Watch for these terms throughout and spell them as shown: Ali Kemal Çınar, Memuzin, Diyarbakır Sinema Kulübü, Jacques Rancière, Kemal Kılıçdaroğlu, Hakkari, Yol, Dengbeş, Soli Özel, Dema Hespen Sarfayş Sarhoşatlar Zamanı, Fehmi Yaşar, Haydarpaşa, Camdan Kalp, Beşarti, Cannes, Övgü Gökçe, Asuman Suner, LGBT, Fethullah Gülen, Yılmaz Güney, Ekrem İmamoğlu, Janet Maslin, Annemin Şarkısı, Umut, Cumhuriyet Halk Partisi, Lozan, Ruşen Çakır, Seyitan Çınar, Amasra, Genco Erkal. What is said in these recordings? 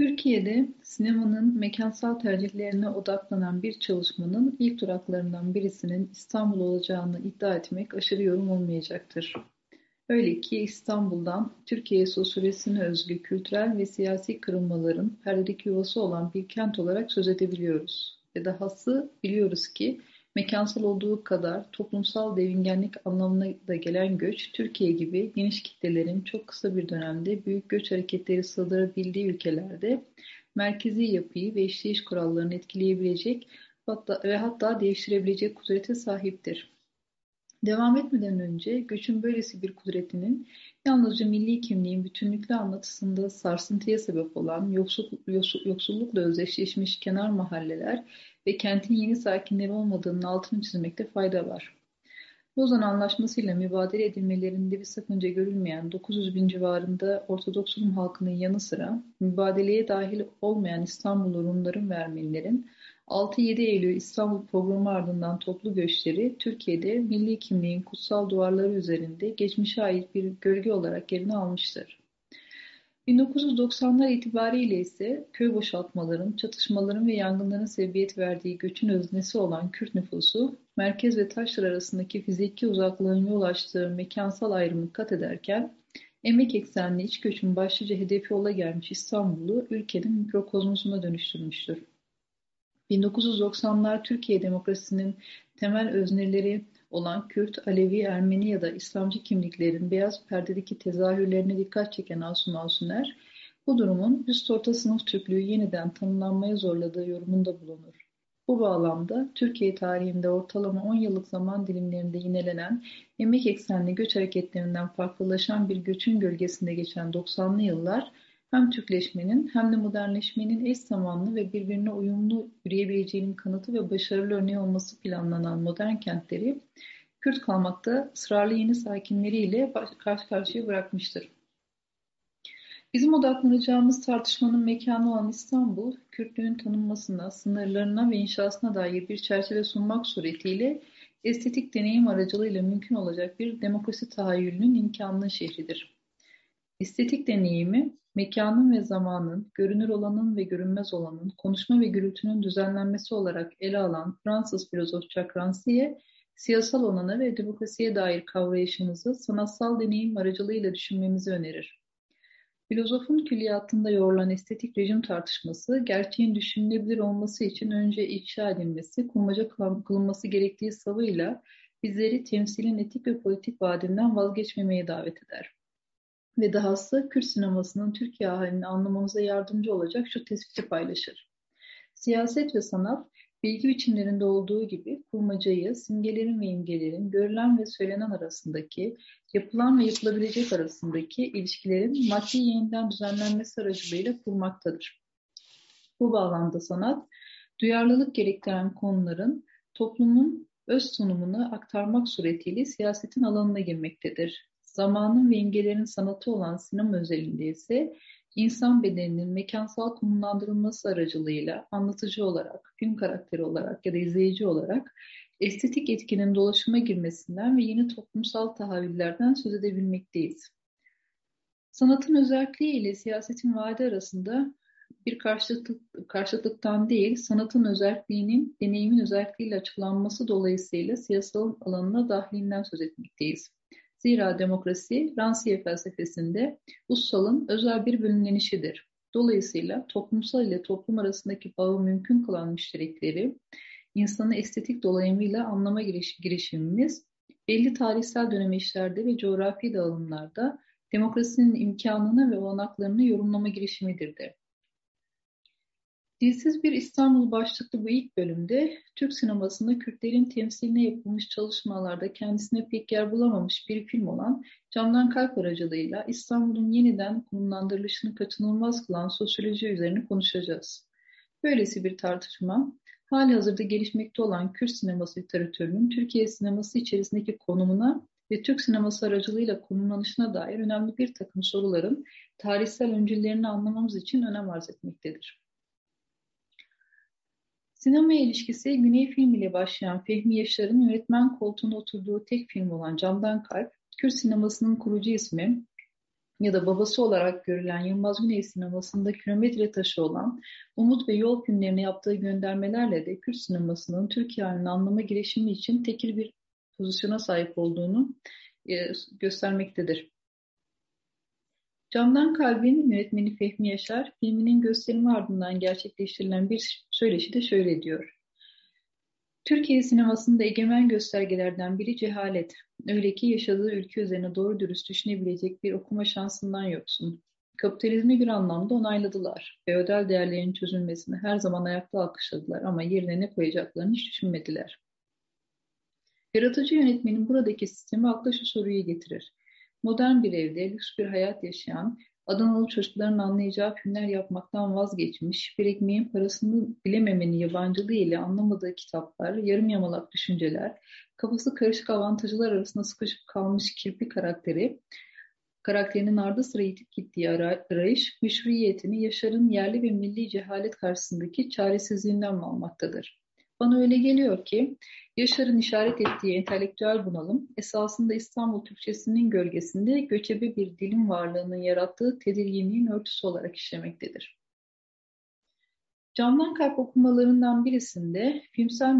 Türkiye'de sinemanın mekansal tercihlerine odaklanan bir çalışmanın ilk duraklarından birisinin İstanbul olacağını iddia etmek aşırı yorum olmayacaktır. Öyle ki İstanbul'dan Türkiye sosyolojisine özgü kültürel ve siyasi kırılmaların perdedeki yuvası olan bir kent olarak söz edebiliyoruz. Ve dahası biliyoruz ki mekansal olduğu kadar toplumsal devingenlik anlamına da gelen göç, Türkiye gibi geniş kitlelerin çok kısa bir dönemde büyük göç hareketleri sığdırabildiği ülkelerde merkezi yapıyı ve işleyiş kurallarını etkileyebilecek ve hatta değiştirebilecek kudrete sahiptir. Devam etmeden önce göçün böylesi bir kudretinin yalnızca milli kimliğin bütünlüklü anlatısında sarsıntıya sebep olan yoksullukla özdeşleşmiş kenar mahalleler ve kentin yeni sakinleri olmadığının altını çizmekte fayda var. Lozan Anlaşması'yla mübadele edilmelerinde bir sakınca görülmeyen 900 bin civarında Ortodoks Rum halkının yanı sıra mübadeleye dahil olmayan İstanbullu Rumların ve Ermenilerin 6-7 Eylül İstanbul programı ardından toplu göçleri Türkiye'de milli kimliğin kutsal duvarları üzerinde geçmişe ait bir gölge olarak yerini almıştır. 1990'lar itibariyle ise köy boşaltmaların, çatışmaların ve yangınların sebebiyet verdiği göçün öznesi olan Kürt nüfusu, merkez ve taşlar arasındaki fiziki uzaklığın yol açtığı mekansal ayrımı kat ederken, emek eksenli iç göçün başlıca hedefi ola gelmiş İstanbul'u ülkenin mikrokozmosuna dönüştürmüştür. 1990'lar Türkiye demokrasisinin temel özneleri olan Kürt, Alevi, Ermeni ya da İslamcı kimliklerin beyaz perdedeki tezahürlerine dikkat çeken Asuman Suner, bu durumun üst orta sınıf Türklüğü yeniden tanımlanmaya zorladığı yorumunda bulunur. Bu bağlamda Türkiye tarihinde ortalama 10 yıllık zaman dilimlerinde yinelenen, emek eksenli göç hareketlerinden farklılaşan bir göçün gölgesinde geçen 90'lı yıllar, hem Türkleşmenin hem de modernleşmenin eş zamanlı ve birbirine uyumlu üreyebileceğinin kanıtı ve başarılı örneği olması planlanan modern kentleri Kürt kalmakta ısrarlı yeni sakinleriyle karşı karşıya bırakmıştır. Bizim odaklanacağımız tartışmanın mekanı olan İstanbul, Kürtlüğün tanınmasına, sınırlarına ve inşasına dair bir çerçeve sunmak suretiyle estetik deneyim aracılığıyla mümkün olacak bir demokrasi tahayyülünün imkanlı şehridir. Estetik deneyimi, mekanın ve zamanın, görünür olanın ve görünmez olanın, konuşma ve gürültünün düzenlenmesi olarak ele alan Fransız filozof Jacques Rancière, siyasal olana ve demokrasiye dair kavrayışımızı sanatsal deneyim aracılığıyla düşünmemizi önerir. Filozofun külliyatında yoğrulan estetik rejim tartışması, gerçeğin düşünülebilir olması için önce inşa edilmesi, kurmaca kılınması gerektiği savıyla bizleri temsilin etik ve politik vaadinden vazgeçmemeye davet eder. Ve dahası Kürt sinemasının Türkiye halini anlamamıza yardımcı olacak şu tespiti paylaşır. Siyaset ve sanat, bilgi biçimlerinde olduğu gibi kurmacayı, simgelerin ve imgelerin, görülen ve söylenen arasındaki, yapılan ve yapılabilecek arasındaki ilişkilerin maddi yeniden düzenlenmesi aracılığıyla kurmaktadır. Bu bağlamda sanat, duyarlılık gerektiren konuların toplumun öz sunumunu aktarmak suretiyle siyasetin alanına girmektedir. Zamanın ve imgelerin sanatı olan sinema özelinde ise insan bedeninin mekansal konumlandırılması aracılığıyla anlatıcı olarak, film karakteri olarak ya da izleyici olarak estetik etkinin dolaşıma girmesinden ve yeni toplumsal tahayyüllerden söz edebilmekteyiz. Sanatın özelliği ile siyasetin vaadi arasında bir karşıtlıktan değil, sanatın özelliğinin deneyimin özelliğiyle açıklanması dolayısıyla siyasalın alanına dahilinden söz etmekteyiz. Zira demokrasi, Rancière felsefesinde ussalın özel bir bölümlenişidir. Dolayısıyla toplumsal ile toplum arasındaki bağı mümkün kılan müşterekleri, insanı estetik dolayımıyla anlama girişimimiz, belli tarihsel dönemeçlerde ve coğrafi dağılımlarda demokrasinin imkanını ve olanaklarını yorumlama girişimidir de. Dilsiz bir İstanbul başlıklı bu ilk bölümde Türk sinemasında Kürtlerin temsiline yapılmış çalışmalarda kendisine pek yer bulamamış bir film olan Camdan Kalp aracılığıyla İstanbul'un yeniden konumlandırılışını kaçınılmaz kılan sosyoloji üzerine konuşacağız. Böylesi bir tartışma, halihazırda gelişmekte olan Kürt sineması literatürünün Türkiye sineması içerisindeki konumuna ve Türk sineması aracılığıyla konumlanışına dair önemli bir takım soruların tarihsel öncüllerini anlamamız için önem arz etmektedir. Sinemaya ilişkisi Güney film ile başlayan Fehmi Yaşar'ın yönetmen koltuğuna oturduğu tek film olan Camdan Kalp, Kürt sinemasının kurucu ismi ya da babası olarak görülen Yılmaz Güney sinemasında kilometre taşı olan Umut ve Yol filmlerine yaptığı göndermelerle de Kürt sinemasının Türkiye halini anlama girişimi için tekil bir pozisyona sahip olduğunu göstermektedir. Camdan Kalp'in yönetmeni Fehmi Yaşar, filminin gösterimi ardından gerçekleştirilen bir söyleşi de şöyle diyor. Türkiye sinemasında egemen göstergelerden biri cehalet. Öyle ki yaşadığı ülke üzerine doğru dürüst düşünebilecek bir okuma şansından yoksun. Kapitalizmi bir anlamda onayladılar. Feodal değerlerin çözülmesini her zaman ayakta alkışladılar ama yerine ne koyacaklarını hiç düşünmediler. Yaratıcı yönetmenin buradaki sistemi akla şu soruyu getirir. Modern bir evde lüks bir hayat yaşayan, Adanalı çocukların anlayacağı filmler yapmaktan vazgeçmiş, bir ekmeğin parasını bilememenin yabancılığı ile anlamadığı kitaplar, yarım yamalak düşünceler, kafası karışık avantajlar arasında sıkışıp kalmış kirpi karakterinin ardı sıra yitip gittiği arayış, müşriyetini Yaşar'ın yerli ve milli cehalet karşısındaki çaresizliğinden almaktadır. Bana öyle geliyor ki Yaşar'ın işaret ettiği entelektüel bunalım esasında İstanbul Türkçesinin gölgesinde göçebe bir dilin varlığının yarattığı tedirginliğin örtüsü olarak işlemektedir. Camdan Kalp okumalarından birisinde filmsel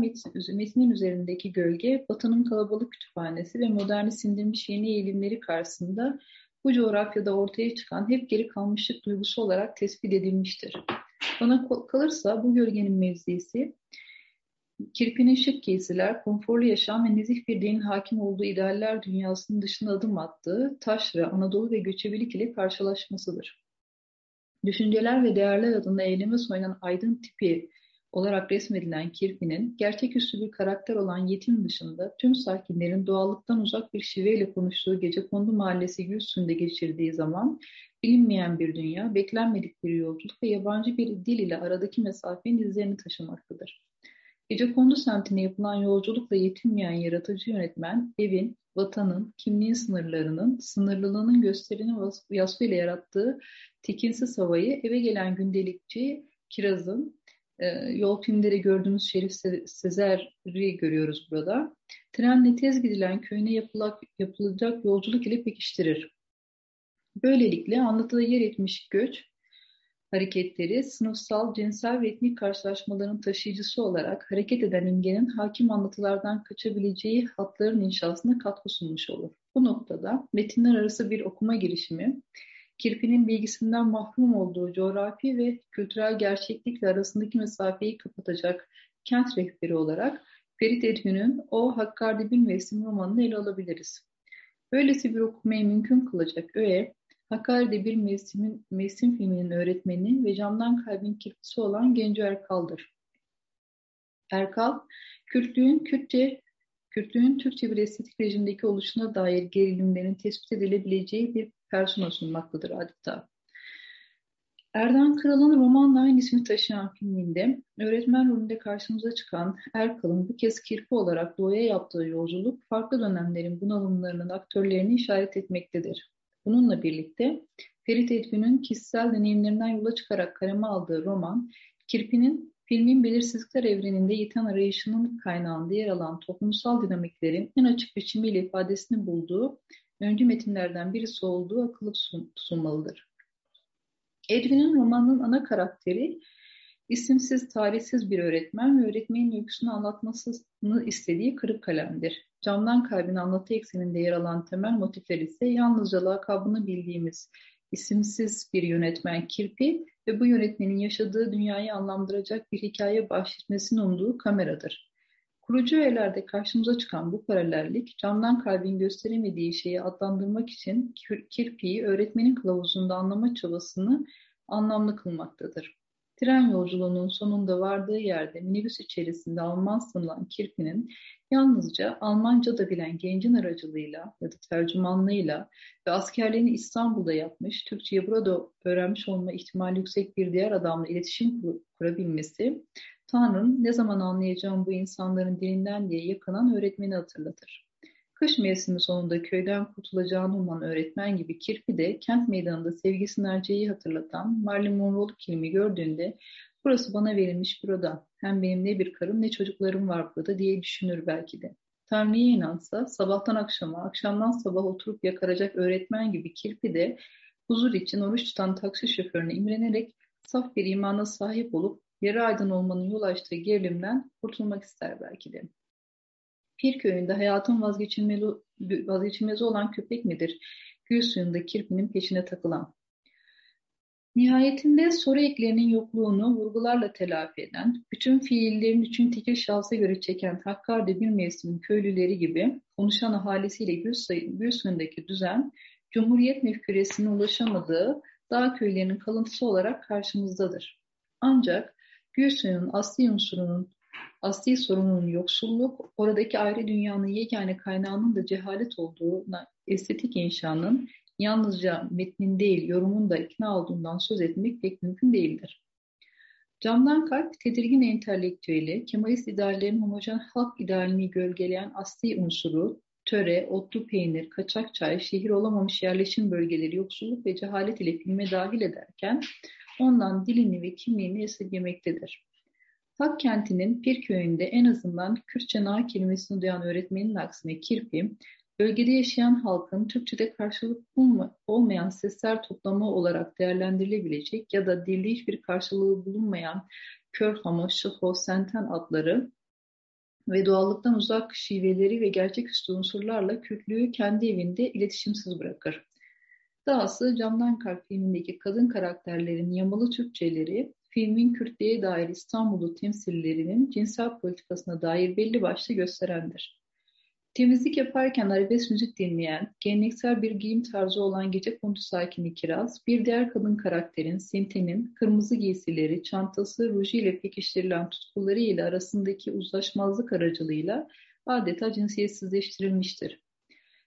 metnin üzerindeki gölge, Batı'nın kalabalık kütüphanesi ve moderni sindirilmiş yeni eğilimleri karşısında bu coğrafyada ortaya çıkan hep geri kalmışlık duygusu olarak tespit edilmiştir. Bana kalırsa bu gölgenin mevzisi, kirpinin şık giysiler, konforlu yaşam ve nezih bir dilin hakim olduğu idealler dünyasının dışına adım attığı taşra, Anadolu ve göçebilik ile karşılaşmasıdır. Düşünceler ve değerler adına eyleme soyunan aydın tipi olarak resmedilen kirpinin, gerçek üstü bir karakter olan yetim dışında tüm sakinlerin doğallıktan uzak bir şiveyle konuştuğu Gecekondu Mahallesi Gülsün'de geçirdiği zaman, bilinmeyen bir dünya, beklenmedik bir yolculuk ve yabancı bir dil ile aradaki mesafenin izlerini taşımaktadır. Gecekondu semtine yapılan yolculukla yetinmeyen yaratıcı yönetmen, evin, vatanın, kimliğin sınırlarının, sınırlılığının gösterinin vasfıyla yarattığı tekinsiz havayı eve gelen gündelikçi Kiraz'ın, yol filmleri gördüğümüz Şerif Sezer'i görüyoruz burada, trenle tez gidilen köyüne yapılacak yolculuk ile pekiştirir. Böylelikle anlatıda yer etmiş göç, hareketleri, sınıfsal, cinsel ve etnik karşılaşmaların taşıyıcısı olarak hareket eden imgenin hakim anlatılardan kaçabileceği hatların inşasına katkı sunmuş olur. Bu noktada metinler arası bir okuma girişimi, kirpinin bilgisinden mahrum olduğu coğrafi ve kültürel gerçeklikle arasındaki mesafeyi kapatacak kent rehberi olarak Ferit Edhün'ün O Hakkari Bir Mevsim romanını ele alabiliriz. Böylesi bir okumayı mümkün kılacak öğe, Hakkari'de Bir Mevsim filminin öğretmeni ve Camdan Kalp'in kirpisi olan Genco Erkal'dır. Erkal, Kürtlüğün Türkçe bir estetik rejimdeki oluşuna dair gerilimlerin tespit edilebileceği bir persona sunmaktadır adeta. Erdan Kral'ın romanla aynı ismi taşıyan filminde öğretmen rolünde karşımıza çıkan Erkal'ın bu kez kirpi olarak doğuya yaptığı yolculuk farklı dönemlerin bunalımlarının aktörlerini işaret etmektedir. Bununla birlikte Ferit Edgün'ün kişisel deneyimlerinden yola çıkarak kaleme aldığı roman, kirpinin filmin belirsizlikler evreninde yeten arayışının kaynağında yer alan toplumsal dinamiklerin en açık biçimiyle ifadesini bulduğu öncü metinlerden birisi olduğu akıllı sunmalıdır. Edgün'ün romanının ana karakteri isimsiz, tarihsiz bir öğretmen ve öğretmenin öyküsünü anlatmasını istediği kırık kalemdir. Camdan Kalp'in anlatı ekseninde yer alan temel motifler ise yalnızca lakabını bildiğimiz isimsiz bir yönetmen kirpi ve bu yönetmenin yaşadığı dünyayı anlamlandıracak bir hikaye bahşetmesini umduğu kameradır. Kurucu öğelerde karşımıza çıkan bu paralellik, Camdan Kalp'in gösteremediği şeyi adlandırmak için kirpiyi öğretmenin kılavuzunda anlama çabasını anlamlı kılmaktadır. Tren yolculuğunun sonunda vardığı yerde minibüs içerisinde Alman sanılan kirpinin yalnızca Almanca da bilen gencin aracılığıyla ya da tercümanlığıyla ve askerliğini İstanbul'da yapmış, Türkçe'yi burada öğrenmiş olma ihtimali yüksek bir diğer adamla iletişim kurabilmesi, Tanrım ne zaman anlayacağım bu insanların dilinden diye yakınan öğretmeni hatırlatır. Kış mevsimi sonunda köyden kurtulacağını uman öğretmen gibi kirpi de kent meydanında sevgisini Erce'yi hatırlatan Marilyn Monroe'luk filmi gördüğünde burası bana verilmiş bir oda, hem benim ne bir karım ne çocuklarım var burada diye düşünür belki de. Tanrı'ya inansa sabahtan akşama, akşamdan sabah oturup yakaracak öğretmen gibi kirpi de huzur için oruç tutan taksi şoförüne imrenerek saf bir imana sahip olup yarı aydın olmanın yol açtığı gerilimden kurtulmak ister belki de. Pir köyünde hayatın vazgeçilmezi olan köpek midir? Gül suyunda kirpinin peşine takılan. Nihayetinde soru eklerinin yokluğunu vurgularla telafi eden, bütün fiillerin üçün tekil şahsa göre çeken Hakkari Bir Mevsim'in köylüleri gibi konuşan ahalisiyle Gül suyundaki düzen, Cumhuriyet mefküresine ulaşamadığı dağ köylerinin kalıntısı olarak karşımızdadır. Ancak Gül suyunun asli sorununun yoksulluk, oradaki ayrı dünyanın yegane kaynağının da cehalet olduğuna estetik inşanın yalnızca metnin değil, yorumun da ikna olduğundan söz etmek pek mümkün değildir. Camdan Kalp, tedirgin entelektüeli, Kemalist ideallerin homojen halk idealini gölgeleyen asli unsuru, töre, otlu peynir, kaçak çay, şehir olamamış yerleşim bölgeleri yoksulluk ve cehalet ile filme dahil ederken ondan dilini ve kimliğini esirgemektedir. Hak kentinin Pir köyünde en azından Kürtçe nar kelimesini duyan öğretmenin aksine kirpi, bölgede yaşayan halkın Türkçe'de karşılık olmayan sesler toplama olarak değerlendirilebilecek ya da dilde hiçbir karşılığı bulunmayan körhamo, şıho, senten adları ve doğallıktan uzak şiveleri ve gerçeküstü unsurlarla Kürtlüğü kendi evinde iletişimsiz bırakır. Dahası Camdan Kalp filmindeki kadın karakterlerin yamalı Türkçeleri, filmin Kürtlüğe dair İstanbul'u temsillerinin cinsel politikasına dair belli başlı gösterendir. Temizlik yaparken arabesk müzik dinleyen, geleneksel bir giyim tarzı olan gece kondu sakini Kiraz, bir diğer kadın karakterin, Sinte'nin, kırmızı giysileri, çantası, rujiyle pekiştirilen tutkuları ile arasındaki uzlaşmazlık aracılığıyla adeta cinsiyetsizleştirilmiştir.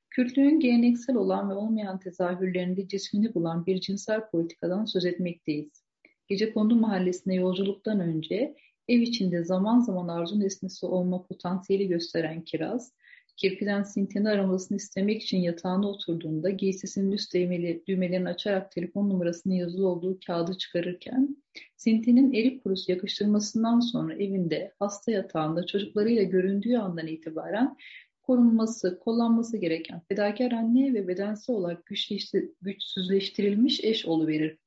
Kürtlüğün geleneksel olan ve olmayan tezahürlerinde cismini bulan bir cinsel politikadan söz etmekteyiz. Gecekondu mahallesine yolculuktan önce ev içinde zaman zaman arzu nesnesi olma potansiyeli gösteren Kiraz, kirpiden Sinte'nin aramasını istemek için yatağına oturduğunda giysisinin üst düğmelerini açarak telefon numarasının yazılı olduğu kağıdı çıkarırken, Sinte'nin erik kurusu yakıştırmasından sonra evinde, hasta yatağında çocuklarıyla göründüğü andan itibaren korunması, kollanması gereken fedakar anne ve bedensel olarak güçsüzleştirilmiş eş oluverir.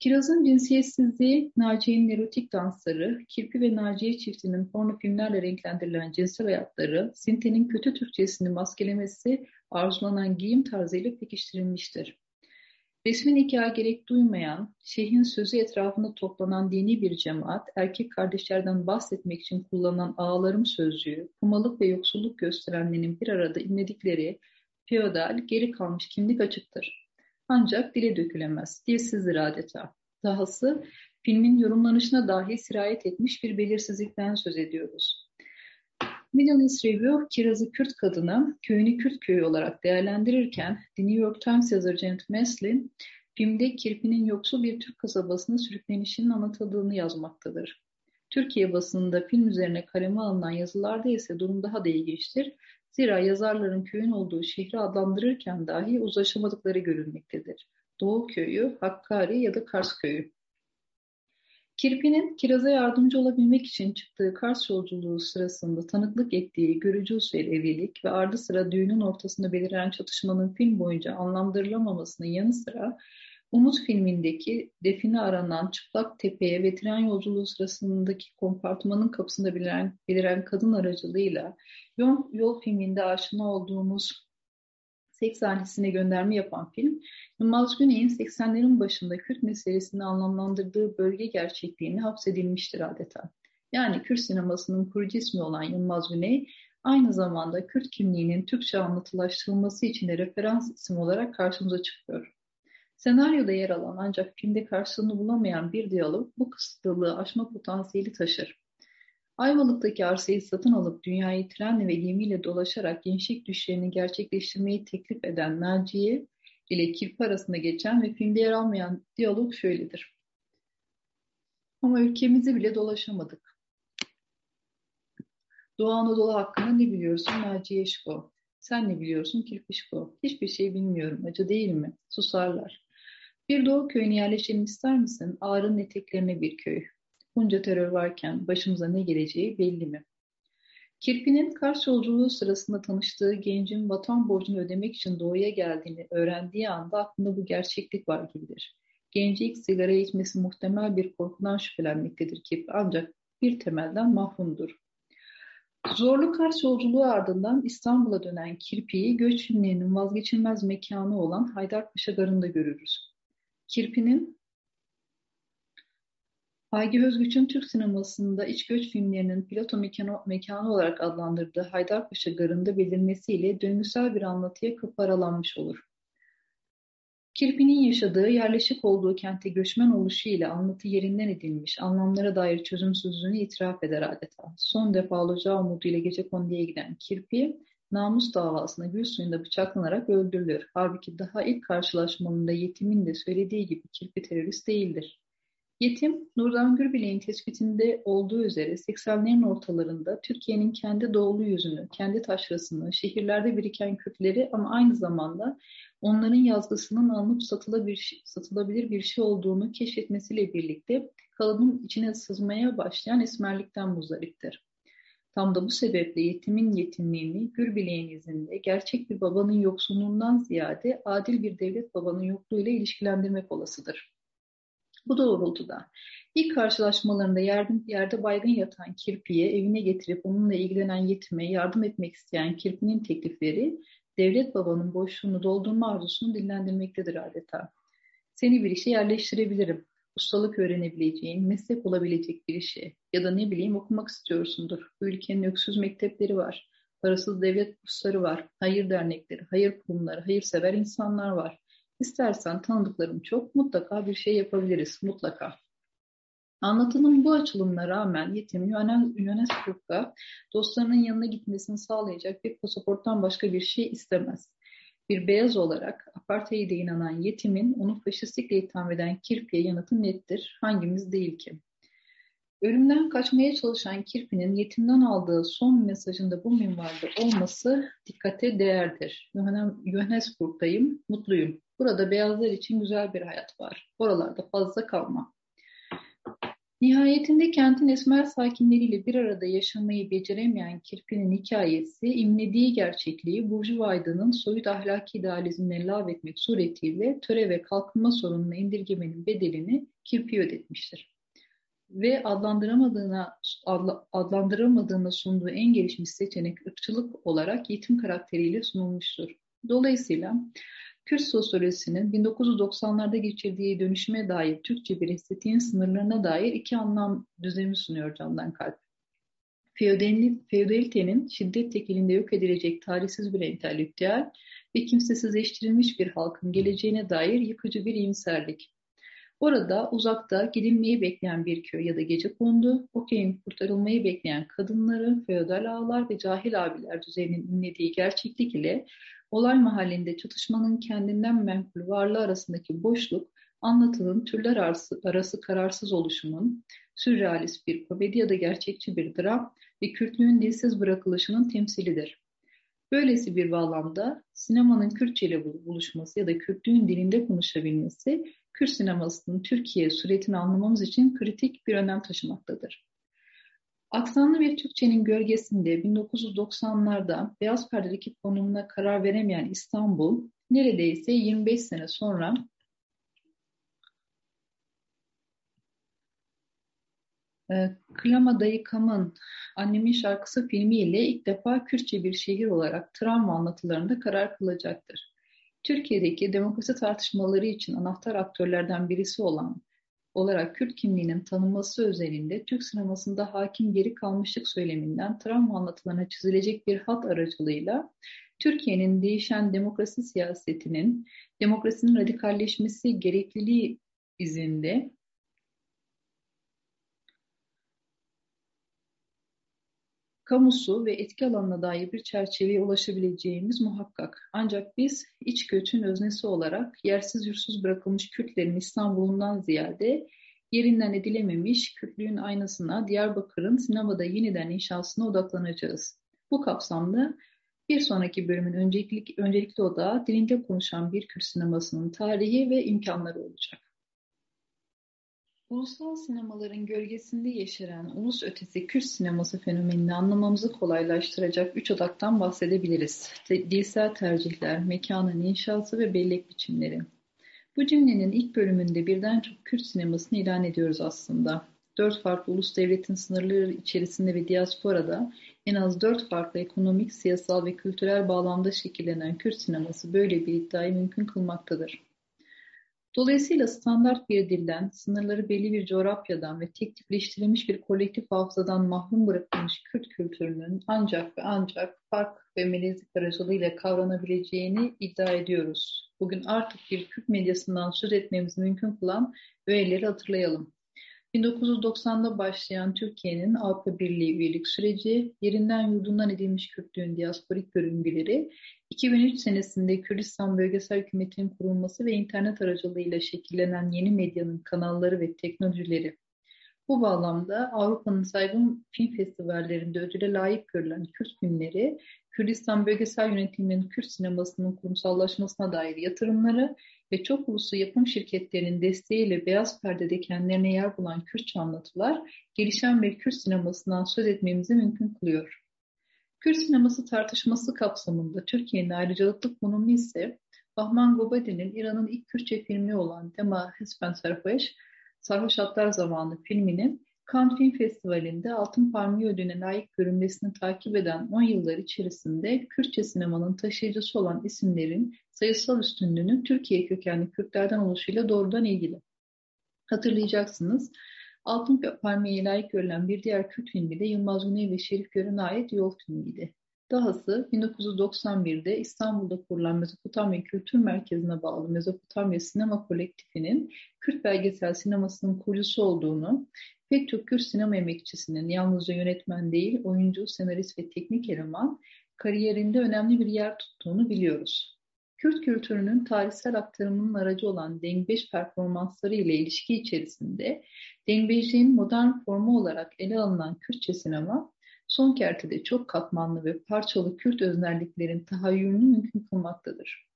Kiraz'ın cinsiyetsizliği, Naciye'nin erotik dansları, Kirpi ve Naciye çiftinin porno filmlerle renklendirilen cinsel hayatları, Sinte'nin kötü Türkçesini maskelemesi arzulanan giyim tarzıyla pekiştirilmiştir. Resmi nikah gerek duymayan, şeyhin sözü etrafında toplanan dini bir cemaat, erkek kardeşlerden bahsetmek için kullanılan ağalarım sözcüğü, kumalık ve yoksulluk gösterenlerin bir arada inledikleri feodal, geri kalmış kimlik açıktır. Ancak dile dökülemez, dilsizdir adeta. Dahası filmin yorumlanışına dahi sirayet etmiş bir belirsizlikten söz ediyoruz. Middle East Review, Kiraz'ı Kürt kadını, köyünü Kürt köyü olarak değerlendirirken, The New York Times yazarı Janet Maslin, filmde kirpinin yoksul bir Türk kasabasına sürüklenişinin anlatıldığını yazmaktadır. Türkiye basınında film üzerine kaleme alınan yazılarda ise durum daha da ilginçtir. Zira yazarların köyün olduğu şehri adlandırırken dahi uzlaşamadıkları görülmektedir. Doğu köyü, Hakkari ya da Kars köyü. Kirpi'nin Kiraz'a yardımcı olabilmek için çıktığı Kars yolculuğu sırasında tanıklık ettiği görücü usulü evlilik ve ardı sıra düğünün ortasında beliren çatışmanın film boyunca anlamlandırılamamasının yanı sıra Umut filmindeki define aranan çıplak tepeye ve tren yolculuğu sırasındaki kompartmanın kapısında beliren kadın aracılığıyla Yol filminde aşina olduğumuz seks sahnesine gönderme yapan film, Yılmaz Güney'in 80'lerin başında Kürt meselesini anlamlandırdığı bölge gerçekliğini hapsedilmiştir adeta. Yani Kürt sinemasının kurucu ismi olan Yılmaz Güney, aynı zamanda Kürt kimliğinin Türkçe anlatılaştırılması için de referans isim olarak karşımıza çıkıyor. Senaryoda yer alan ancak filmde karşılığını bulamayan bir diyalog bu kısıtlılığı aşma potansiyeli taşır. Ayvalık'taki arsayı satın alıp dünyayı trenle ve gemiyle dolaşarak gençlik düşlerini gerçekleştirmeyi teklif eden Naciye ile Kirpi arasında geçen ve filmde yer almayan diyalog şöyledir. Ama ülkemizi bile dolaşamadık. Doğu Anadolu hakkında ne biliyorsun Naciye Şiko? Sen ne biliyorsun Kirpişko? Hiçbir şey bilmiyorum. Acı değil mi? Susarlar. Bir doğu köyüne yerleşelim ister misin? Ağrı'nın eteklerine bir köy. Bunca terör varken başımıza ne geleceği belli mi? Kirpi'nin Kars yolculuğu sırasında tanıştığı gencin vatan borcunu ödemek için doğuya geldiğini öğrendiği anda aklında bu gerçeklik var gibidir. Genci ilk sigara içmesi muhtemel bir korkudan şüphelenmektedir Kirpi, ancak bir temelden mahrumdur. Zorlu Kars yolculuğu ardından İstanbul'a dönen Kirpi'yi göç filmlerinin vazgeçilmez mekanı olan Haydarpaşa Garı'nda görürüz. Kirpi'nin Aygün Özgüç'ün Türk sinemasında iç göç filmlerinin piloto mekanı olarak adlandırdığı Haydarpaşa Garı'nda belirmesiyle döngüsel bir anlatıya kapı aralanmış olur. Kirpi'nin yaşadığı, yerleşik olduğu kente göçmen oluşu ile anlatı yerinden edilmiş, anlamlara dair çözümsüzlüğünü itiraf eder adeta. Son defa olacağı umuduyla gecekonduya giden Kirpi, namus davasına gül suyunda bıçaklanarak öldürülür. Halbuki daha ilk karşılaşmanında yetimin de söylediği gibi Kirpi terörist değildir. Yetim, Nurdan Gürbilek'in tespitinde olduğu üzere 80'lerin ortalarında Türkiye'nin kendi doğulu yüzünü, kendi taşrasını, şehirlerde biriken Kürtleri ama aynı zamanda onların yazgısının alınıp satılabilir bir şey olduğunu keşfetmesiyle birlikte kalıbın içine sızmaya başlayan esmerlikten muzdariptir. Tam da bu sebeple yetimin yetimliğini Gürbilek'in izinde gerçek bir babanın yoksunluğundan ziyade adil bir devlet babanın yokluğuyla ilişkilendirmek olasıdır. Bu doğrultuda ilk karşılaşmalarında yerde baygın yatan Kirpi'ye evine getirip onunla ilgilenen yetime yardım etmek isteyen Kirpi'nin teklifleri devlet babanın boşluğunu doldurma arzusunu dillendirmektedir adeta. Seni bir işe yerleştirebilirim, ustalık öğrenebileceğin, meslek olabilecek bir işe ya da ne bileyim okumak istiyorsundur. Bu ülkenin öksüz mektepleri var, parasız devlet bursları var, hayır dernekleri, hayır kurumları, hayırsever insanlar var. İstersen tanıdıklarım çok, mutlaka bir şey yapabiliriz, mutlaka. Anlatının bu açılımına rağmen yetim Yönesburg'a dostlarının yanına gitmesini sağlayacak bir pasaporttan başka bir şey istemez. Bir beyaz olarak apartheid'e inanan yetimin onu faşistlikle itham eden Kirpi'ye yanıtı nettir, hangimiz değil ki? Ölümden kaçmaya çalışan Kirpi'nin yetimden aldığı son mesajında bu minvalde olması dikkate değerdir. Johannesburg'dayım, mutluyum. Burada beyazlar için güzel bir hayat var. Oralarda fazla kalma. Nihayetinde kentin esmer sakinleriyle bir arada yaşamayı beceremeyen Kirpi'nin hikayesi, imlediği gerçekliği Burcu Vayda'nın soyut ahlaki idealizmine lağvetmek suretiyle töre ve kalkınma sorununa indirgemenin bedelini Kirpi ödetmiştir. Ve adlandıramadığına sunduğu en gelişmiş seçenek ırkçılık olarak yetim karakteriyle sunulmuştur. Dolayısıyla Kürt sosyolojisinin 1990'larda geçirdiği dönüşüme dair Türkçe bir estetiğin sınırlarına dair iki anlam düzlemi sunuyor Camdan Kalp. Feodalitenin şiddet tekelinde yok edilecek tarihsiz bir entelektüel ve kimsesizleştirilmiş bir halkın geleceğine dair yıkıcı bir iyimserlik. Orada uzakta gidilmeyi bekleyen bir köy ya da gecekondu, o köyün kurtarılmayı bekleyen kadınları, feodal ağalar ve cahil abiler düzeninin ünlediği gerçeklik ile olay mahallinde çatışmanın kendinden menkul varlığı arasındaki boşluk, anlatının türler arası kararsız oluşumun, sürrealist bir komedi ya da gerçekçi bir dram ve Kürtlüğün dilsiz bırakılışının temsilidir. Böylesi bir bağlamda sinemanın Kürtçe ile buluşması ya da Kürtlüğün dilinde konuşabilmesi, Kürt sinemasının Türkiye suretini anlamamız için kritik bir önem taşımaktadır. Aksanlı bir Türkçenin gölgesinde 1990'larda beyaz perdedeki konumuna karar veremeyen İstanbul, neredeyse 25 sene sonra Klama Dayıkam'ın Annemin Şarkısı filmiyle ilk defa Kürtçe bir şehir olarak travma anlatılarında karar kılacaktır. Türkiye'deki demokrasi tartışmaları için anahtar aktörlerden birisi olarak Kürt kimliğinin tanınması özelinde Türk sinemasında hakim geri kalmışlık söyleminden travma anlatılarına çizilecek bir hat aracılığıyla Türkiye'nin değişen demokrasi siyasetinin, demokrasinin radikalleşmesi gerekliliği izinde kamusu ve etki alanına dair bir çerçeveye ulaşabileceğimiz muhakkak. Ancak biz iç göçün öznesi olarak yersiz yursuz bırakılmış Kürtlerin İstanbul'undan ziyade yerinden edilememiş Kürtlüğün aynasına Diyarbakır'ın sinemada yeniden inşasına odaklanacağız. Bu kapsamda bir sonraki bölümün öncelikli odağı dilinde konuşan bir Kürt sinemasının tarihi ve imkanları olacak. Ulusal sinemaların gölgesinde yeşeren ulus ötesi Kürt sineması fenomenini anlamamızı kolaylaştıracak üç odaktan bahsedebiliriz. Dilsel tercihler, mekanın inşası ve bellek biçimleri. Bu cümlenin ilk bölümünde birden çok Kürt sinemasını ilan ediyoruz aslında. 4 farklı ulus devletin sınırları içerisinde ve diasporada en az 4 farklı ekonomik, siyasal ve kültürel bağlamda şekillenen Kürt sineması böyle bir iddiayı mümkün kılmaktadır. Dolayısıyla standart bir dilden, sınırları belli bir coğrafyadan ve tek tipleştirilmiş bir kolektif hafızadan mahrum bırakılmış Kürt kültürünün ancak ve ancak fark ve melezlik aracılığıyla kavranabileceğini iddia ediyoruz. Bugün artık bir Kürt medyasından söz etmemiz mümkün kılan öğeleri hatırlayalım. 1990'da başlayan Türkiye'nin Avrupa Birliği üyelik süreci, yerinden yurdundan edilmiş Kürtlüğün diasporik görüngeleri, 2003 senesinde Kürdistan Bölgesel Hükümeti'nin kurulması ve internet aracılığıyla şekillenen yeni medyanın kanalları ve teknolojileri. Bu bağlamda Avrupa'nın saygın film festivallerinde ödüle layık görülen Kürt günleri, Kürdistan Bölgesel Yönetiminin Kürt sinemasının kurumsallaşmasına dair yatırımları ve çok uluslu yapım şirketlerinin desteğiyle beyaz perdede kendilerine yer bulan Kürtçe anlatılar, gelişen bir Kürt sinemasından söz etmemizi mümkün kılıyor. Kürt sineması tartışması kapsamında Türkiye'nin ayrıcalıklı konumu ise Bahman Gobadi'nin İran'ın ilk Kürtçe filmi olan Dema Hespen Sarfayş Sarhoşatlar Zamanı filminin Cannes Film Festivali'nde Altın Palmiye Ödülü'ne layık görünmesini takip eden 10 yıllar içerisinde Kürtçe sinemanın taşıyıcısı olan isimlerin sayısal üstünlüğünün Türkiye kökenli Kürtlerden oluşuyla doğrudan ilgili. Hatırlayacaksınız, Altın Palmiye'ye layık görülen bir diğer Kürt filmi de Yılmaz Güney ve Şerif Görün'e ait Yol filmiydi. Dahası 1991'de İstanbul'da kurulan Mezopotamya Kültür Merkezi'ne bağlı Mezopotamya Sinema Kolektifinin Kürt belgesel sinemasının kurucusu olduğunu, pek çok Kürt sinema emekçisinin yalnızca yönetmen değil, oyuncu, senarist ve teknik eleman kariyerinde önemli bir yer tuttuğunu biliyoruz. Kürt kültürünün tarihsel aktarımının aracı olan Dengbeş performansları ile ilişki içerisinde Dengbeş'in modern formu olarak ele alınan Kürtçe sinema, son kertede çok katmanlı ve parçalı Kürt öznelliklerin tahayyülünü mümkün kılmaktadır.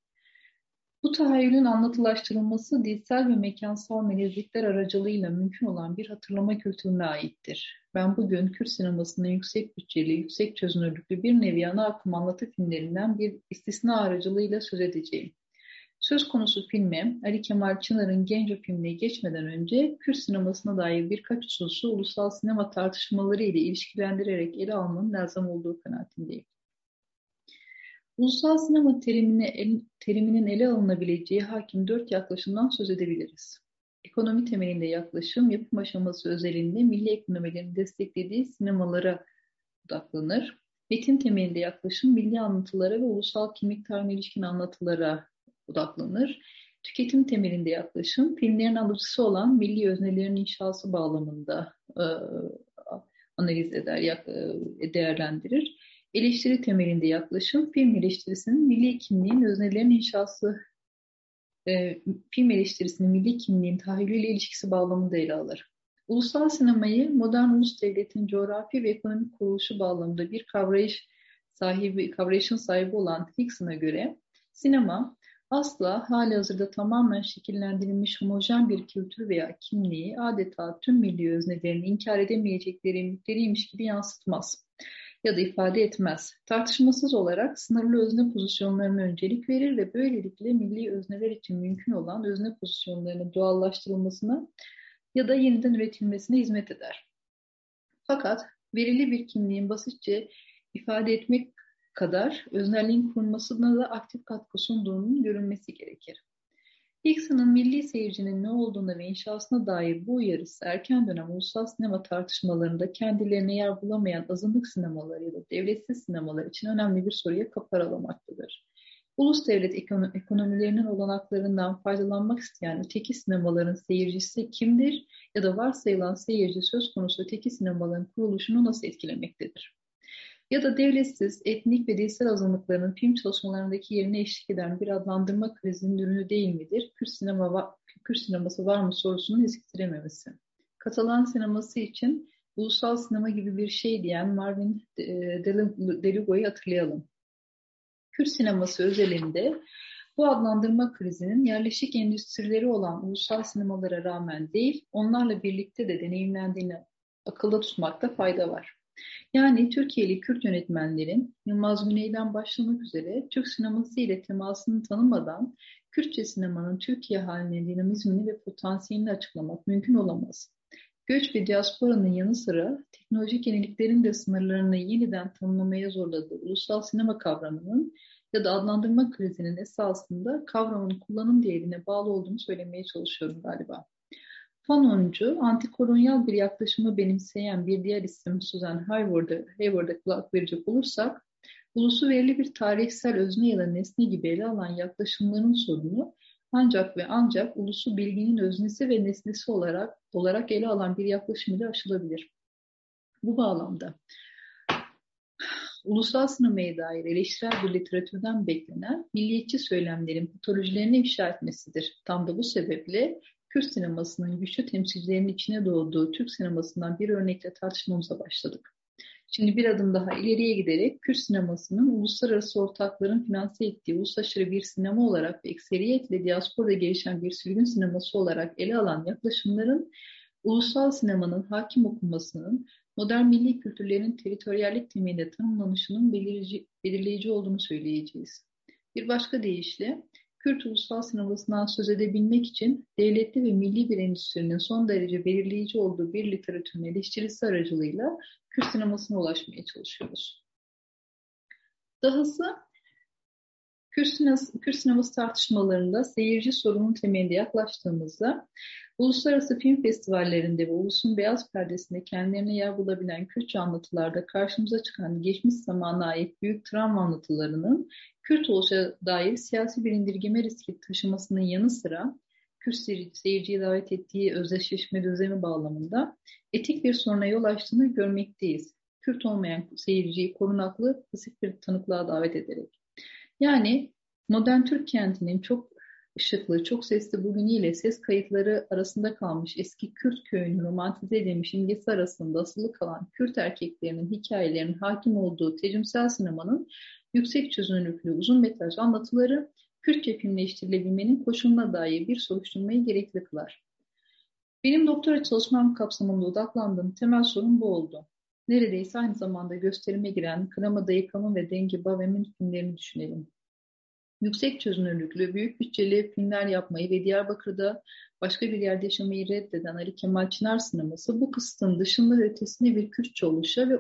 Bu tahayyülün anlatılaştırılması dilsel ve mekansal melezlikler aracılığıyla mümkün olan bir hatırlama kültürüne aittir. Ben bugün Kürt sinemasının yüksek bütçeli, yüksek çözünürlüklü bir nevi ana akım anlatı filmlerinden bir istisna aracılığıyla söz edeceğim. Söz konusu filme Ali Kemal Çınar'ın Genco filmine geçmeden önce Kürt sinemasına dair birkaç hususu ulusal sinema tartışmaları ile ilişkilendirerek ele almanın lazım olduğu kanaatindeyim. Ulusal sinema teriminin ele alınabileceği hakim 4 yaklaşımdan söz edebiliriz. Ekonomi temelinde yaklaşım, yapım aşaması özelinde milli ekonomilerin desteklediği sinemalara odaklanır. Metin temelinde yaklaşım, milli anlatılara ve ulusal kimlik tarihine ilişkin anlatılara odaklanır. Tüketim temelinde yaklaşım, filmlerin alıcısı olan milli öznelerin inşası bağlamında analiz eder, değerlendirir. Eleştiri temelinde yaklaşım, film eleştirisinin milli kimliğin tahayyülüyle ilişkisi bağlamında ele alır. Ulusal sinemayı modern ulus devletin coğrafi ve ekonomik kuruluşu bağlamında bir kavrayışın sahibi olan Hickson'a göre sinema, asla halihazırda tamamen şekillendirilmiş homojen bir kültür veya kimliği adeta tüm milli öznelerini inkar edemeyecekleri nitelikleriymiş gibi yansıtmaz ya da ifade etmez. Tartışmasız olarak sınırlı özne pozisyonlarına öncelik verir ve böylelikle milli özneler için mümkün olan özne pozisyonlarının doğallaştırılmasına ya da yeniden üretilmesine hizmet eder. Fakat verili bir kimliğin basitçe ifade etmek kadar öznelliğin kurulmasına da aktif katkı sunduğunun görülmesi gerekir. Hickson'ın milli seyircinin ne olduğuna ve inşasına dair bu uyarısı erken dönem ulusal sinema tartışmalarında kendilerine yer bulamayan azınlık sinemaları ya da devletsiz sinemalar için önemli bir soruya kapı aralamaktadır. Ulus devlet ekonomilerinin olanaklarından faydalanmak isteyen öteki sinemaların seyircisi kimdir ya da varsayılan seyirci söz konusu öteki sinemaların kuruluşunu nasıl etkilemektedir? Ya da devletsiz, etnik ve dilsel azınlıkların film çalışmalarındaki yerine eşlik eden bir adlandırma krizinin ürünü değil midir? Kürt sineması var mı sorusunu eskittirememesi. Katalan sineması için ulusal sinema gibi bir şey diyen Marvin Delego'yu hatırlayalım. Kürt sineması özelinde Bu adlandırma krizinin yerleşik endüstrileri olan ulusal sinemalara rağmen değil, onlarla birlikte de deneyimlendiğini akılda tutmakta fayda var. Yani Türkiye'li Kürt yönetmenlerin Yılmaz Güney'den başlamak üzere Türk sineması ile temasını tanımadan Kürtçe sinemanın Türkiye haline dinamizmini ve potansiyelini açıklamak mümkün olamaz. Göç ve diasporanın yanı sıra teknolojik yeniliklerin de sınırlarını yeniden tanımlamaya zorladığı ulusal sinema kavramının ya da adlandırma krizinin esasında kavramın kullanım değerine bağlı olduğunu söylemeye çalışıyorum galiba. Fanoncu, antikolonyal bir yaklaşımı benimseyen bir diğer isim Susan Hayward'a kulak verecek olursak, ulusu verili bir tarihsel özne ya da nesne gibi ele alan yaklaşımların sorunu ancak ve ancak ulusu bilginin öznesi ve nesnesi olarak ele alan bir yaklaşım ile aşılabilir. Bu bağlamda ulusal sinemaya dair eleştirel bir literatürden beklenen milliyetçi söylemlerin patolojilerini ifşa etmesidir. Tam da bu sebeple Kürt sinemasının güçlü temsilcilerinin içine doğduğu Türk sinemasından bir örnekle tartışmamıza başladık. Şimdi bir adım daha ileriye giderek Kürt sinemasının uluslararası ortakların finanse ettiği uluslararası bir sinema olarak ve ekseriyetle diasporada gelişen bir sürgün sineması olarak ele alan yaklaşımların ulusal sinemanın hakim okunmasının modern milli kültürlerin teritoriyallik temelinde tanımlanışının belirleyici olduğunu söyleyeceğiz. Bir başka deyişle Kürt ulusal sinemasından söz edebilmek için devletli ve milli bir endüstrinin son derece belirleyici olduğu bir literatürün eleştirisi aracılığıyla Kürt sinemasına ulaşmaya çalışıyoruz. Dahası Kürt sineması tartışmalarında seyirci sorunun temelinde yaklaştığımızda uluslararası film festivallerinde ve ulusun beyaz perdesinde kendilerine yer bulabilen Kürtçe anlatılarda karşımıza çıkan geçmiş zamana ait büyük travma anlatılarının Kürt oluşa dair siyasi bir indirgeme riski taşımasının yanı sıra Kürt seyirciye davet ettiği özdeşleşme düzeni bağlamında etik bir soruna yol açtığını görmekteyiz. Kürt olmayan seyirciyi korunaklı, pasif bir tanıklığa davet ederek. Yani modern Türk kentinin çok ışıklı, çok sesli bugünüyle ses kayıtları arasında kalmış eski Kürt köyünün romantize edilmiş imgesi arasında asılı kalan Kürt erkeklerinin hikayelerinin hakim olduğu tecrübesel sinemanın yüksek çözünürlüklü uzun metraj anlatıları Kürtçe filmleştirilebilmenin koşuluna dair bir soruşturmayı gerekli kılar. Benim doktora çalışmam kapsamında odaklandığım temel sorun bu oldu. Neredeyse aynı zamanda gösterime giren Kınama Dayıkan'ın ve Dengi Bavem'in filmlerini düşünelim. Yüksek çözünürlüklü, büyük bütçeli filmler yapmayı ve Diyarbakır'da başka bir yerde yaşamayı reddeden Ali Kemal Çınar sineması bu kısıtın dışında ve ötesinde bir Kürtçe oluşa ve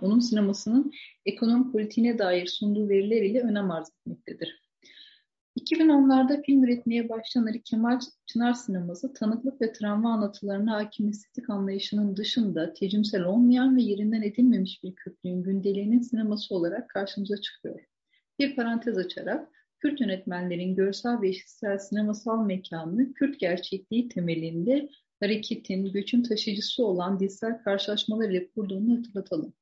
onun sinemasının ekonomi politiğine dair sunduğu veriler ile önem arz etmektedir. 2010'larda film üretmeye başlayan Ali Kemal Çınar sineması tanıklık ve travma anlatılarına hakim estetik anlayışının dışında tecrübesel olmayan ve yerinden edilmemiş bir Kürtlüğün gündeliğinin sineması olarak karşımıza çıkıyor. Bir parantez açarak Kürt yönetmenlerin görsel ve işitsel sinemasal mekanını Kürt gerçekliği temelinde hareketin, göçün taşıyıcısı olan dilsel karşılaşmalar ile kurduğunu hatırlatalım.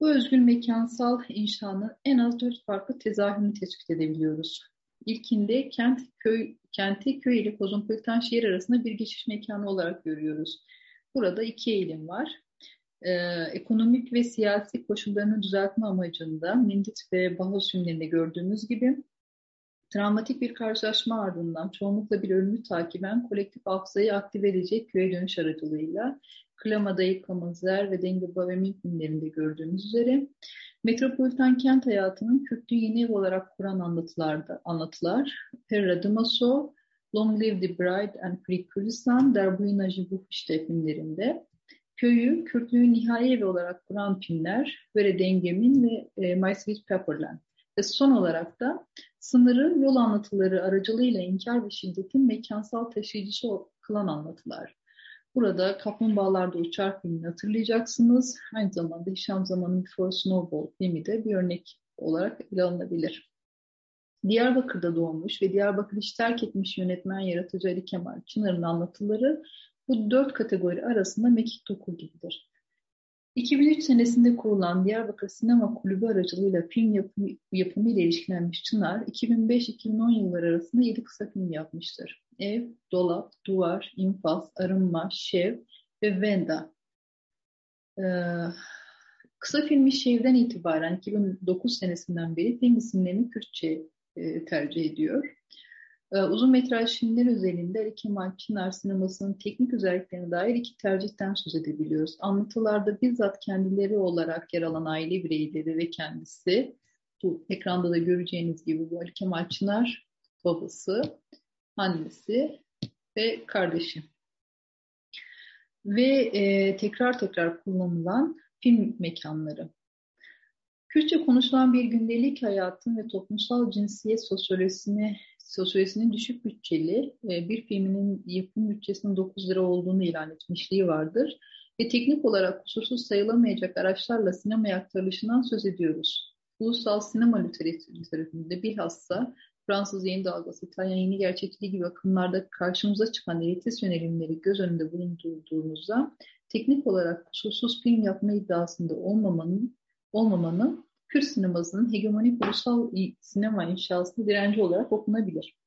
Bu özgün mekansal inşanın en az 4 farklı tezahürünü tespit edebiliyoruz. İlkinde kenti köy ile kozmopolitan şehir arasında bir geçiş mekanı olarak görüyoruz. Burada 2 eğilim var. Ekonomik ve siyasi koşullarını düzeltme amacında Mindit ve Bahos filmlerinde gördüğümüz gibi travmatik bir karşılaşma ardından çoğunlukla bir ölümü takiben kolektif hafızayı aktive edecek köye dönüş aracılığıyla Kılama Dayıkan'ın Zer ve Dengi Bavem'in filmlerinde gördüğümüz üzere metropolitan kent hayatının Kürtlüğü yeni ev olarak kuran anlatılar Perra Dimaso, Long Live the Bride and Free Kurdistan, Derbuina Jibufişte filmlerinde köyü Kürtlüğü nihai ev olarak kuran filmler Vere Dengemin ve My Sweet Pepperland. Ve son olarak da sınırı yol anlatıları aracılığıyla inkar ve şiddetin mekansal taşıyıcısı kılan anlatılar. Burada Kaplumbağalarda Uçar filmini hatırlayacaksınız. Aynı zamanda Hişam Zaman'ın Before Snowball filmi de bir örnek olarak ele alınabilir. Diyarbakır'da doğmuş ve Diyarbakır'ı hiç terk etmiş yönetmen yaratıcı Ali Kemal Çınar'ın anlatıları bu 4 kategori arasında mekik doku gibidir. 2003 senesinde kurulan Diyarbakır Sinema Kulübü aracılığıyla film yapımı ile ilişkilenmiş Çınar, 2005-2010 yılları arasında 7 kısa film yapmıştır. Ev, Dolap, Duvar, İnfaz, Arınma, Şev ve Venda. Kısa filmi şiirden itibaren 2009 senesinden beri film isimlerini Kürtçe tercih ediyor. Uzun metraj filmler özelinde Ali Kemal Çınar sinemasının teknik özelliklerine dair iki tercihten söz edebiliyoruz. Anlatılarda bizzat kendileri olarak yer alan aile bireyleri ve kendisi, bu ekranda da göreceğiniz gibi bu Ali Kemal Çınar babası, annesi ve kardeşi. Ve tekrar tekrar kullanılan film mekanları. Kürtçe konuşulan bir gündelik hayatın ve toplumsal cinsiyet sosyolojisinin düşük bütçeli bir filminin yapım bütçesinin 9 lira olduğunu ilan etmişliği vardır. Ve teknik olarak kusursuz sayılamayacak araçlarla sinemaya aktarılışından söz ediyoruz. Ulusal sinema literatüründe bilhassa Fransız yeni dalgası, İtalyan yeni gerçekçiliği gibi akımlarda karşımıza çıkan elitist yönelimleri göz önünde bulundurduğumuzda teknik olarak kusursuz film yapma iddiasında olmamanın Kürt sinemasının hegemonik ulusal sinema inşasını direnci olarak okunabilir.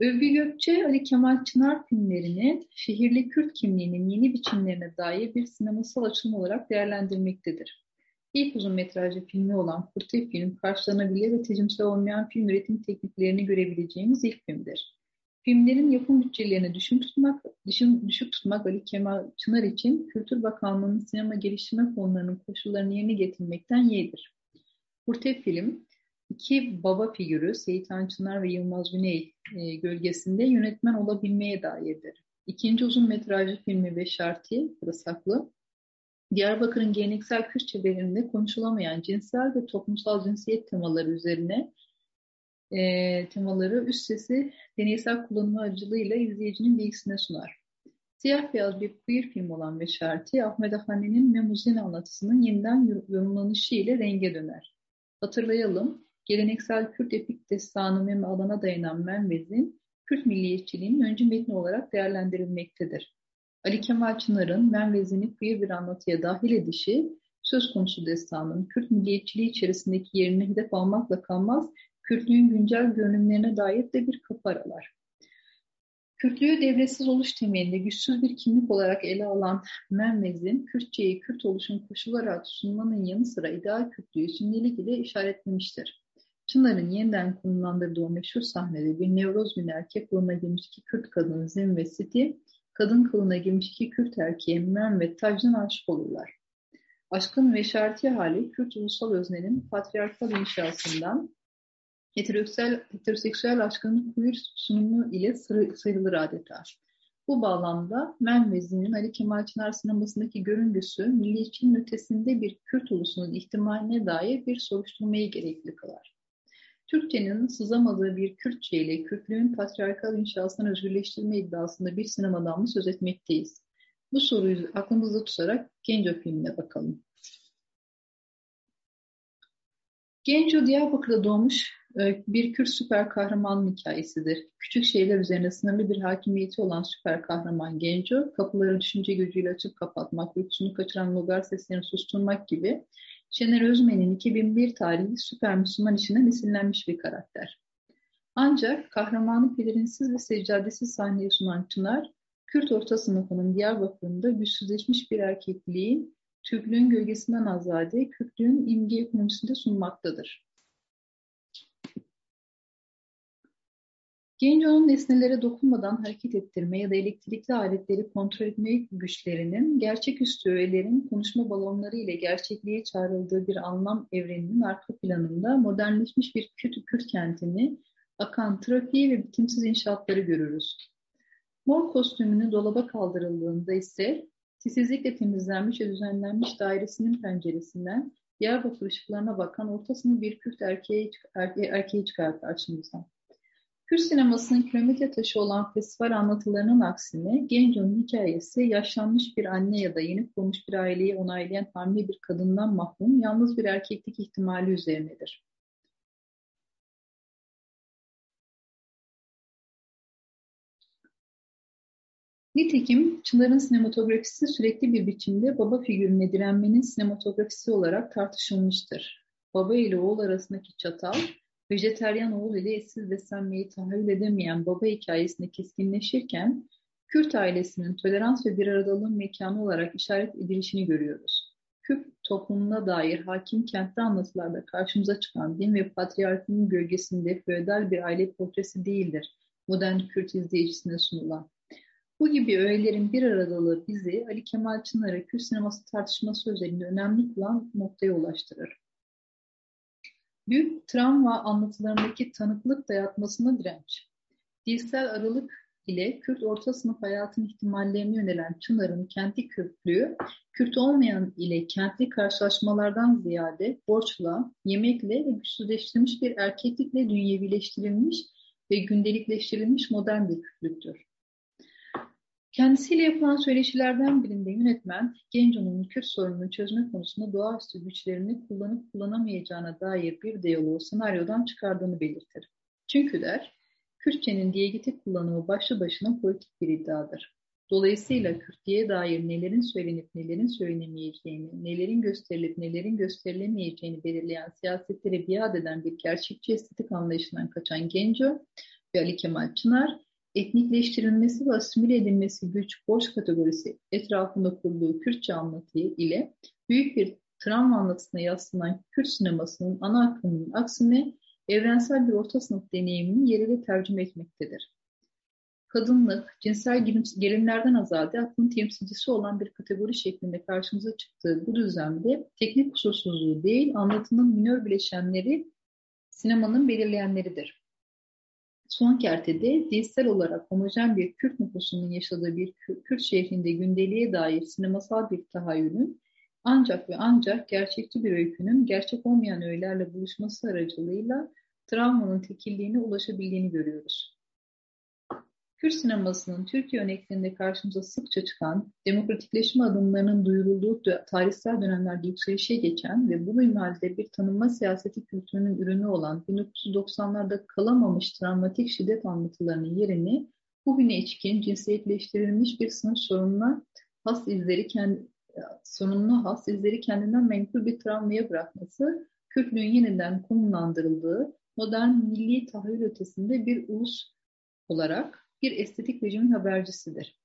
Övgü Gökçe, Ali Kemal Çınar filmlerini şehirli Kürt kimliğinin yeni biçimlerine dair bir sinemasal açılım olarak değerlendirmektedir. İlk uzun metrajlı filmi olan Kurti film, karşılanabilir ve tecimsel olmayan film üretim tekniklerini görebileceğimiz ilk filmdir. Filmlerin yapım bütçelerini düşük tutmak Ali Kemal Çınar için Kültür Bakanlığı'nın sinema geliştirme fonlarının koşullarını yerine getirmekten yeğdir. Kurte film, iki baba figürü Seyitan Çınar ve Yılmaz Güney gölgesinde yönetmen olabilmeye dairdir. İkinci uzun metrajlı filmi Beşarti, Kırasaklı, Diyarbakır'ın geleneksel Kürt çevrelerinde konuşulamayan cinsel ve toplumsal cinsiyet temaları üzerine temaları üst sesi deneysel kullanımı aracılığıyla izleyicinin bilgisine sunar. Siyah beyaz bir queer film olan Beşarti, Ahmet Hane'nin Memuzin anlatısının yeniden yorumlanışı ile renge döner. Hatırlayalım, geleneksel Kürt epik destanı Mem'alana dayanan Menvez'in Kürt milliyetçiliğinin öncü metni olarak değerlendirilmektedir. Ali Kemal Çınar'ın Menvez'ini queer bir anlatıya dahil edişi, söz konusu destanın Kürt milliyetçiliği içerisindeki yerini hedef almakla kalmaz, Kürtlüğün güncel görünümlerine dair de bir kapı aralar. Kürtlüğü devresiz oluş temelinde güçsüz bir kimlik olarak ele alan Menvez'in Kürtçeyi Kürt oluşun koşularak sunmanın yanı sıra ideal Kürtlüğü şimdilik ile işaretlemiştir. Çınar'ın yeniden konumlandırdığı meşhur sahnede bir Nevroz günü erkek kılığına girmiş iki Kürt kadın Zim ve Siti, kadın kılığına girmiş iki Kürt erkeğe Mem ve Taj'dan aşık olurlar. Aşkın ve şarti hali Kürt ulusal öznenin patriarkal inşasından, heteroseksüel aşkının queer sunumu ile sayılır adeta. Bu bağlamda Menvez'in Ali Kemal Çınar sinemasındaki görüngüsü milliyetçinin ötesinde bir Kürt ulusunun ihtimaline dair bir soruşturmayı gerekli kılar. Türkçenin sızamadığı bir Kürtçe ile Kürtlüğün patriarkal inşasından özgürleştirme iddiasında bir sinemadan mı söz etmekteyiz? Bu soruyu aklımızda tutarak Genco filmine bakalım. Genco Diyarbakır'da doğmuş bir Kürt süper kahramanın hikayesidir. Küçük şeyler üzerine sınırlı bir hakimiyeti olan süper kahraman Genco, kapıları düşünce gücüyle açıp kapatmak, uykusunu kaçıran logar seslerini susturmak gibi Şener Özmen'in 2001 tarihli Süper Müslüman işinden esinlenmiş bir karakter. Ancak kahramanı pelerinsiz ve seccadesiz sahneye sunan Çınar, Kürt orta sınıfının Diyarbakır'ında güçsüzleşmiş bir erkekliğin, Türklüğün gölgesinden azade, Kürtlüğün imge ekonomisinde sunmaktadır. Genco'nun nesnelere dokunmadan hareket ettirme ya da elektrikli aletleri kontrol etme güçlerinin, gerçeküstü öğelerin konuşma balonları ile gerçekliğe çağrıldığı bir anlam evreninin arka planında modernleşmiş bir Kürt kentini, akan trafiği ve bitimsiz inşaatları görürüz. Mor kostümünü dolaba kaldırıldığında ise, titizlikle temizlenmiş ve düzenlenmiş dairesinin penceresinden Diyarbakır ışıklarına bakan ortasını bir Kürt erkeği çıkar karşımıza. Kürt sinemasının kilometre taşı olan festival anlatılarının aksine Genco'nun hikayesi yaşlanmış bir anne ya da yeni kurulmuş bir aileyi onaylayan hamile bir kadından mahrum yalnız bir erkeklik ihtimali üzerinedir. Nitekim Çınar'ın sinematografisi sürekli bir biçimde baba figürüne direnmenin sinematografisi olarak tartışılmıştır. Baba ile oğul arasındaki çatal, vejeteryan oğul ile etsiz beslenmeyi tahayyül edemeyen baba hikayesinde keskinleşirken, Kürt ailesinin tolerans ve bir aradalığın mekanı olarak işaret edilişini görüyoruz. Kürt toplumuna dair hakim kentli anlatılarda karşımıza çıkan din ve patriarkinin gölgesinde feodal bir aile portresi değildir modern Kürt izleyicisine sunulan. Bu gibi öğelerin bir aradalığı bizi Ali Kemal Çınar'a Kürt sineması tartışması özelinde önemli kılan noktaya ulaştırır. Büyük travma anlatılarındaki tanıklık dayatmasına direnç, dilsel aralık ile Kürt orta sınıf hayatının ihtimallerine yönelen Çınar'ın kentli Kürtlüğü, Kürt olmayan ile kentli karşılaşmalardan ziyade borçla, yemekle ve güçsüzleştirilmiş bir erkeklikle dünyevileştirilmiş ve gündelikleştirilmiş modern bir Kürtlüktür. Kendisiyle yapılan söyleşilerden birinde yönetmen, Genco'nun Kürt sorununu çözme konusunda doğaüstü güçlerini kullanıp kullanamayacağına dair bir diyaloğu senaryodan çıkardığını belirtir. Çünkü der, Kürtçenin diyegetik kullanımı başlı başına politik bir iddiadır. Dolayısıyla Kürtçeye dair nelerin söylenip nelerin söylenemeyeceğini, nelerin gösterilip nelerin gösterilemeyeceğini belirleyen siyasetlere biat eden bir gerçekçi estetik anlayışından kaçan Genco ve Ali Kemal Çınar, etnikleştirilmesi ve asimile edilmesi güç borç kategorisi etrafında kurduğu Kürtçe anlatıyı ile büyük bir travma anlatısına yaslanan Kürt sinemasının ana akımının aksine evrensel bir orta sınıf deneyimini yerine tercüme etmektedir. Kadınlık, cinsel gerilimlerden azade aklın temsilcisi olan bir kategori şeklinde karşımıza çıktığı bu düzlemde teknik kusursuzluğu değil, anlatının minör bileşenleri sinemanın belirleyenleridir. Son kertede dilsel olarak homojen bir Kürt nüfusunun yaşadığı bir Kürt şehrinde gündeliğe dair sinemasal bir tahayyülün ancak ve ancak gerçekçi bir öykünün gerçek olmayan öğelerle buluşması aracılığıyla travmanın tekilliğine ulaşabildiğini görüyoruz. Kürt sinemasının Türkiye örneklerinde karşımıza sıkça çıkan, demokratikleşme adımlarının duyurulduğu tarihsel dönemlerde yükselişe geçen ve bu minvalde bir tanınma siyaseti kültürünün ürünü olan 1990'larda kalamamış travmatik şiddet anlatılarının yerini bugüne içkin cinsiyetleştirilmiş bir sınıf sorununa has izleri kendinden menkul bir travmaya bırakması, Kürtlüğün yeniden konumlandırıldığı modern milli tahayyül ötesinde bir ulus olarak bir estetik rejimin habercisidir.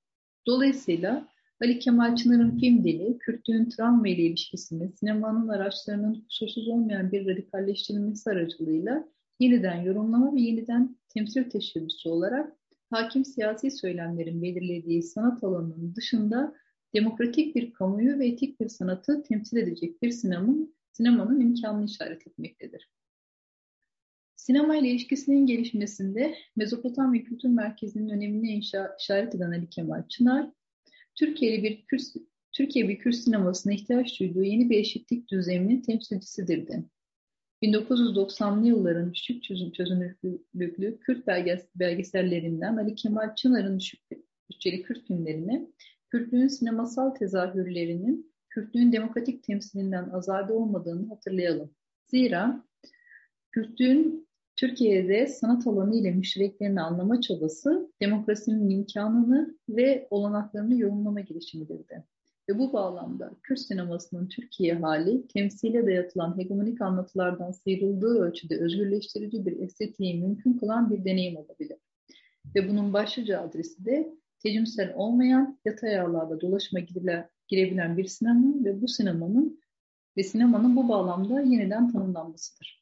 Dolayısıyla Ali Kemal Çınar'ın film dili, Kürtlüğün travma ile ilişkisini, sinemanın araçlarının kusursuz olmayan bir radikalleştirilmesi aracılığıyla yeniden yorumlama ve yeniden temsil teşebbüsü olarak hakim siyasi söylemlerin belirlediği sanat alanının dışında demokratik bir kamuoyu ve etik bir sanatı temsil edecek bir sinemanın imkanını işaret etmektedir. Sinema ile ilişkisinin gelişmesinde Mezopotamya Kültür Merkezi'nin önemine işaret eden Ali Kemal Çınar, Türkiye bir Kürt sinemasına ihtiyaç duyduğu yeni bir eşitlik düzeninin temsilcisidirdi. 1990'lı yılların düşük çözünürlüklü Kürt belgesellerinden Ali Kemal Çınar'ın düşük bütçeli Kürt filmlerine, Kürtlüğün sinemasal tezahürlerinin Kürtlüğün demokratik temsilinden azade olmadığını hatırlayalım. Zira Kürtlüğün Türkiye'de sanat alanı ile müştereklerini anlama çabası, demokrasinin imkanını ve olanaklarını yorumlama girişimidirdi. Ve bu bağlamda Kürt sinemasının Türkiye hali, temsile dayatılan hegemonik anlatılardan sıyrıldığı ölçüde özgürleştirici bir estetiği mümkün kılan bir deneyim olabilir. Ve bunun başlıca adresi de tecrübesel olmayan, yatay ağlarda dolaşıma girebilen bir sinemanın ve sinemanın bu bağlamda yeniden tanımlanmasıdır.